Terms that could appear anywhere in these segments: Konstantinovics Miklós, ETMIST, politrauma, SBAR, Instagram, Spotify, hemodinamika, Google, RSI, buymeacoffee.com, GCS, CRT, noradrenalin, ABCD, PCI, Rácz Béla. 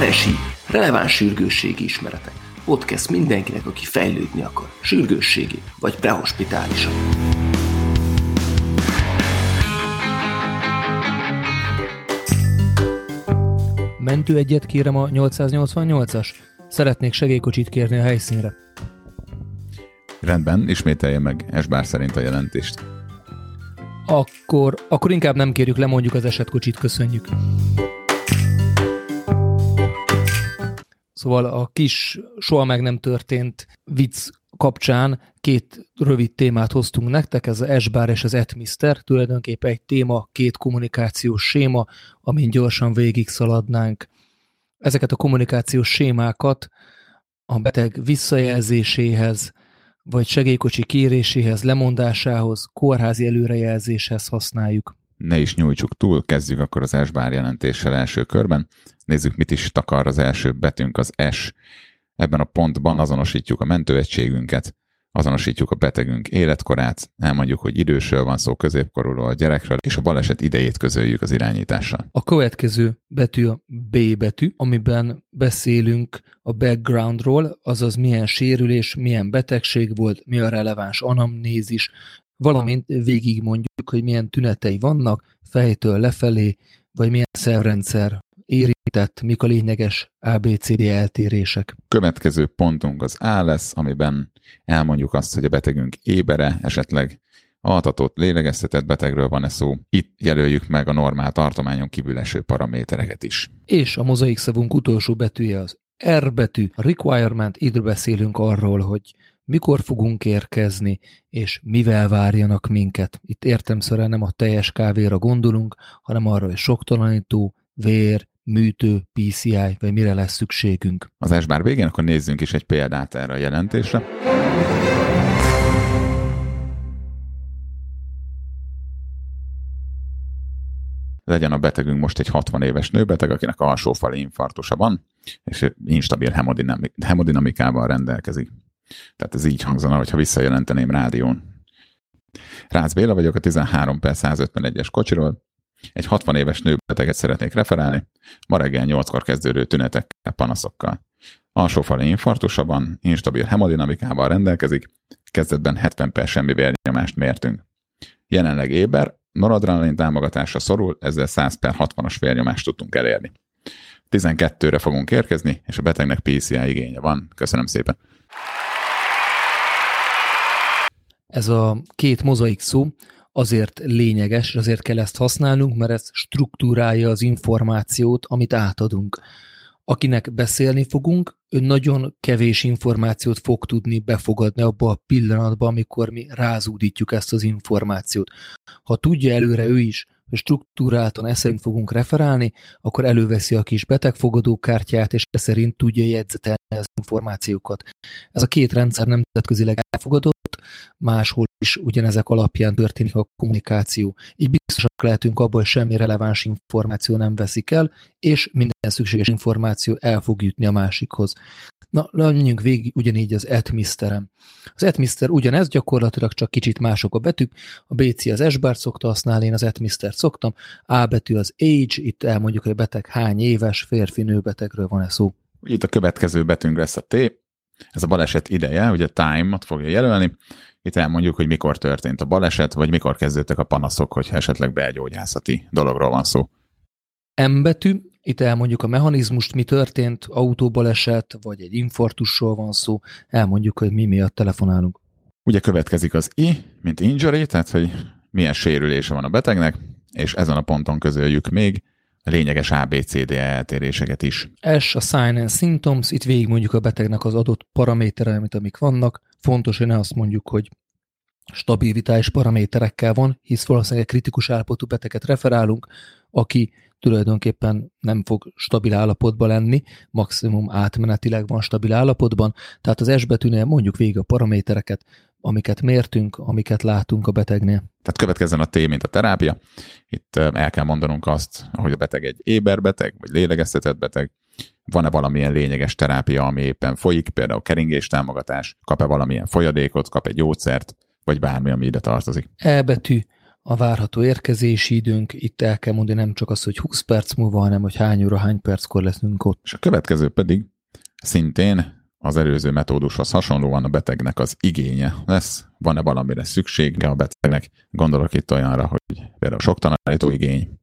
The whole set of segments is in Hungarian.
Eresi, releváns sürgősségi ismeretek. Podcast mindenkinek, aki fejlődni akar. Sürgősségi vagy prehospitálisan. Mentőegyet kérem a 888-as. Szeretnék segélykocsit kérni a helyszínre. Rendben, ismételje meg SBAR szerint a jelentést. Akkor inkább nem kérjük, lemondjuk az esetkocsit, köszönjük. Szóval a kis, soha meg nem történt vicc kapcsán két rövid témát hoztunk nektek, ez az SBAR és az ETMIST, tulajdonképpen egy téma, két kommunikációs séma, amin gyorsan végig szaladnánk. Ezeket a kommunikációs sémákat a beteg visszajelzéséhez, vagy segélykocsi kéréséhez, lemondásához, kórházi előrejelzéshez használjuk. Ne is nyújtsuk túl, kezdjük akkor az SBAR jelentéssel első körben. Nézzük, mit is takar az első betűnk, az S. Ebben a pontban azonosítjuk a mentőegységünket, azonosítjuk a betegünk életkorát, elmondjuk, hogy idősről van szó, középkorúról, a gyerekről, és a baleset idejét közöljük az irányítással. A következő betű a B betű, amiben beszélünk a backgroundról, azaz milyen sérülés, milyen betegség volt, mi a releváns anamnézis, valamint végigmondjuk, hogy milyen tünetei vannak, fejtől lefelé, vagy milyen szervrendszer érintett, mik a lényeges ABCD eltérések. Következő pontunk az A lesz, amiben elmondjuk azt, hogy a betegünk ébere, esetleg altatott, lélegeztetett betegről van-e szó. Itt jelöljük meg a normál tartományon kívül eső paramétereket is. És a mozaik szavunk utolsó betűje az R betű, a requirement, itt beszélünk arról, hogy mikor fogunk érkezni, és mivel várjanak minket. Itt értelemszerűen nem a teljes kávéra gondolunk, hanem arra, hogy sokktalanító, vér, műtő, PCI, vagy mire lesz szükségünk. Az SBAR végén akkor nézzünk is egy példát erre a jelentésre. Legyen a betegünk most egy 60 éves nőbeteg, akinek alsófali infarktusa van, és instabil hemodinamikával rendelkezik. Tehát ez így hangzana, hogyha visszajelenteném rádión. Rácz Béla vagyok, a 13/151-es kocsiról. Egy 60 éves nőbeteget szeretnék referálni, ma reggel 8-kor kezdődő tünetekkel, panaszokkal. Alsófali infarktusa van, instabil hemodinamikával rendelkezik, kezdetben 70/100 vérnyomást mértünk. Jelenleg éber, noradrenalin támogatásra szorul, ezzel 100/60-as vérnyomást tudtunk elérni. 12-re fogunk érkezni, és a betegnek PCI igénye van. Köszönöm szépen! Ez a két mozaik szó azért lényeges, azért kell ezt használnunk, mert ez struktúrálja az információt, amit átadunk. Akinek beszélni fogunk, ő nagyon kevés információt fog tudni befogadni abba a pillanatban, amikor mi rázúdítjuk ezt az információt. Ha tudja előre ő is, hogy struktúráltan eszerint fogunk referálni, akkor előveszi a kis betegfogadókártyát, és eszerint tudja jegyzetelni az információkat. Ez a két rendszer nemzetközileg elfogadott, máshol is ugyanezek alapján történik a kommunikáció. Így biztosak lehetünk abban, hogy semmi releváns információ nem veszik el, és minden szükséges információ el fog jutni a másikhoz. Na, menjünk végig ugyanígy az ETMIST-en. Az ETMIST ugyanez, gyakorlatilag csak kicsit mások a betűk. A BC az SBAR-t szokta használni, én az ETMIST-et szoktam. A betű az age, itt elmondjuk, hogy a beteg hány éves, férfi, nőbetegről van-e szó. Itt a következő betűnk lesz a T. Ez a baleset ideje, ugye time-ot fogja jelölni. Itt elmondjuk, hogy mikor történt a baleset, vagy mikor kezdődtek a panaszok, hogyha esetleg belgyógyászati dologról van szó. M betű. Itt elmondjuk a mechanizmust, mi történt, autóbaleset, vagy egy infarktusról van szó, elmondjuk, hogy mi miatt telefonálunk. Ugye következik az I, mint injury, tehát hogy milyen sérülése van a betegnek, és ezen a ponton közöljük még a lényeges ABCD eltéréseket is. S a sign and symptoms, itt végigmondjuk a betegnek az adott paramétereit, amik vannak. Fontos, hogy ne azt mondjuk, hogy stabil vitális paraméterekkel van, hisz valószínűleg kritikus állapotú beteget referálunk, aki tulajdonképpen nem fog stabil állapotban lenni, maximum átmenetileg van stabil állapotban, tehát az S betűnél mondjuk végig a paramétereket, amiket mértünk, amiket látunk a betegnél. Tehát következzen a T, mint a terápia. Itt el kell mondanunk azt, hogy a beteg egy éberbeteg, vagy lélegeztetett beteg, van-e valamilyen lényeges terápia, ami éppen folyik, például keringéstámogatás, kap-e valamilyen folyadékot, kap egy gyógyszert, vagy bármi, ami ide tartozik. E betű. a várható érkezési időnk, itt el kell mondani nem csak az, hogy 20 perc múlva, hanem hogy hány óra, hány perckor leszünk ott. És a következő pedig szintén az előző metódushoz hasonlóan a betegnek az igénye lesz. Van-e valamire szüksége a betegnek? Gondolok itt olyanra, hogy például soktanalító igény,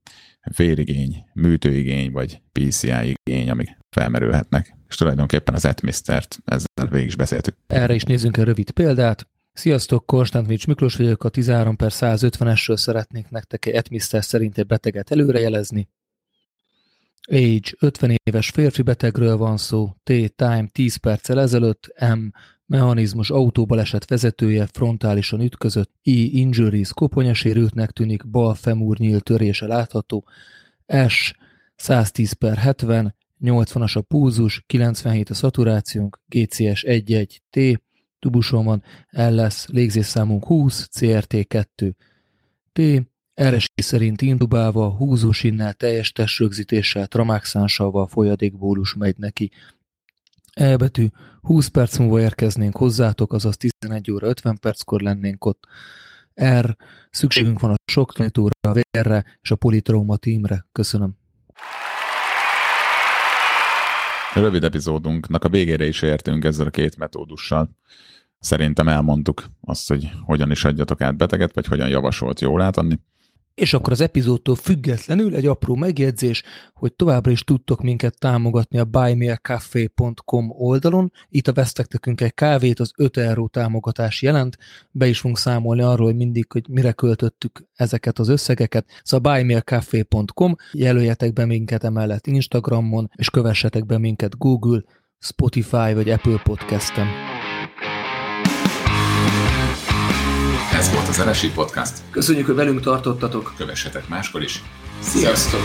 vérigény, műtőigény vagy PCI igény, amik felmerülhetnek. És tulajdonképpen az ETMIST-t ezzel végig is beszéltük. Erre is nézzünk egy rövid példát. Sziasztok, Konstantinovics Miklós vagyok, a 13/150-esről szeretnék nektek egy ETMIST szerint egy beteget előrejelezni. Age, 50 éves férfi betegről van szó, T-time, 10 perccel ezelőtt, M, mechanizmus, autóbaleset vezetője, frontálisan ütközött, I, injuries, koponyasérültnek tűnik, bal femúrnyíl törése látható, S, 110/70, 80-as a pulzus, 97 a szaturációnk, GCS 1-1, T, tubuson van, LS, légzésszámunk 20, CRT 2, T, RSI szerint intubálva, húzósinnál, teljes teströgzítéssel, tramákszánsalval folyadékbólus megy neki. E betű, 20 perc múlva érkeznénk hozzátok, azaz 11:50-kor lennénk ott. R, szükségünk van a soktanítóra, a vérre és a politrauma tímre. Köszönöm. Rövid epizódunknak a végére is értünk ezzel a két metódussal. Szerintem elmondtuk azt, hogy hogyan is adjatok át beteget, vagy hogyan javasolt jól átadni. És akkor az epizódtól függetlenül egy apró megjegyzés, hogy továbbra is tudtok minket támogatni a buymeacoffee.com oldalon. Itt a vesztek nekünk egy kávét, az 5 euró támogatás jelent. Be is fogunk számolni arról, hogy mindig, hogy mire költöttük ezeket az összegeket. Szóval buymeacoffee.com, jelöljetek be minket emellett Instagramon, és kövessetek be minket Google, Spotify vagy Apple Podcasten. Ez volt az RSI Podcast. Köszönjük, hogy velünk tartottatok. Kövessetek máskor is. Sziasztok!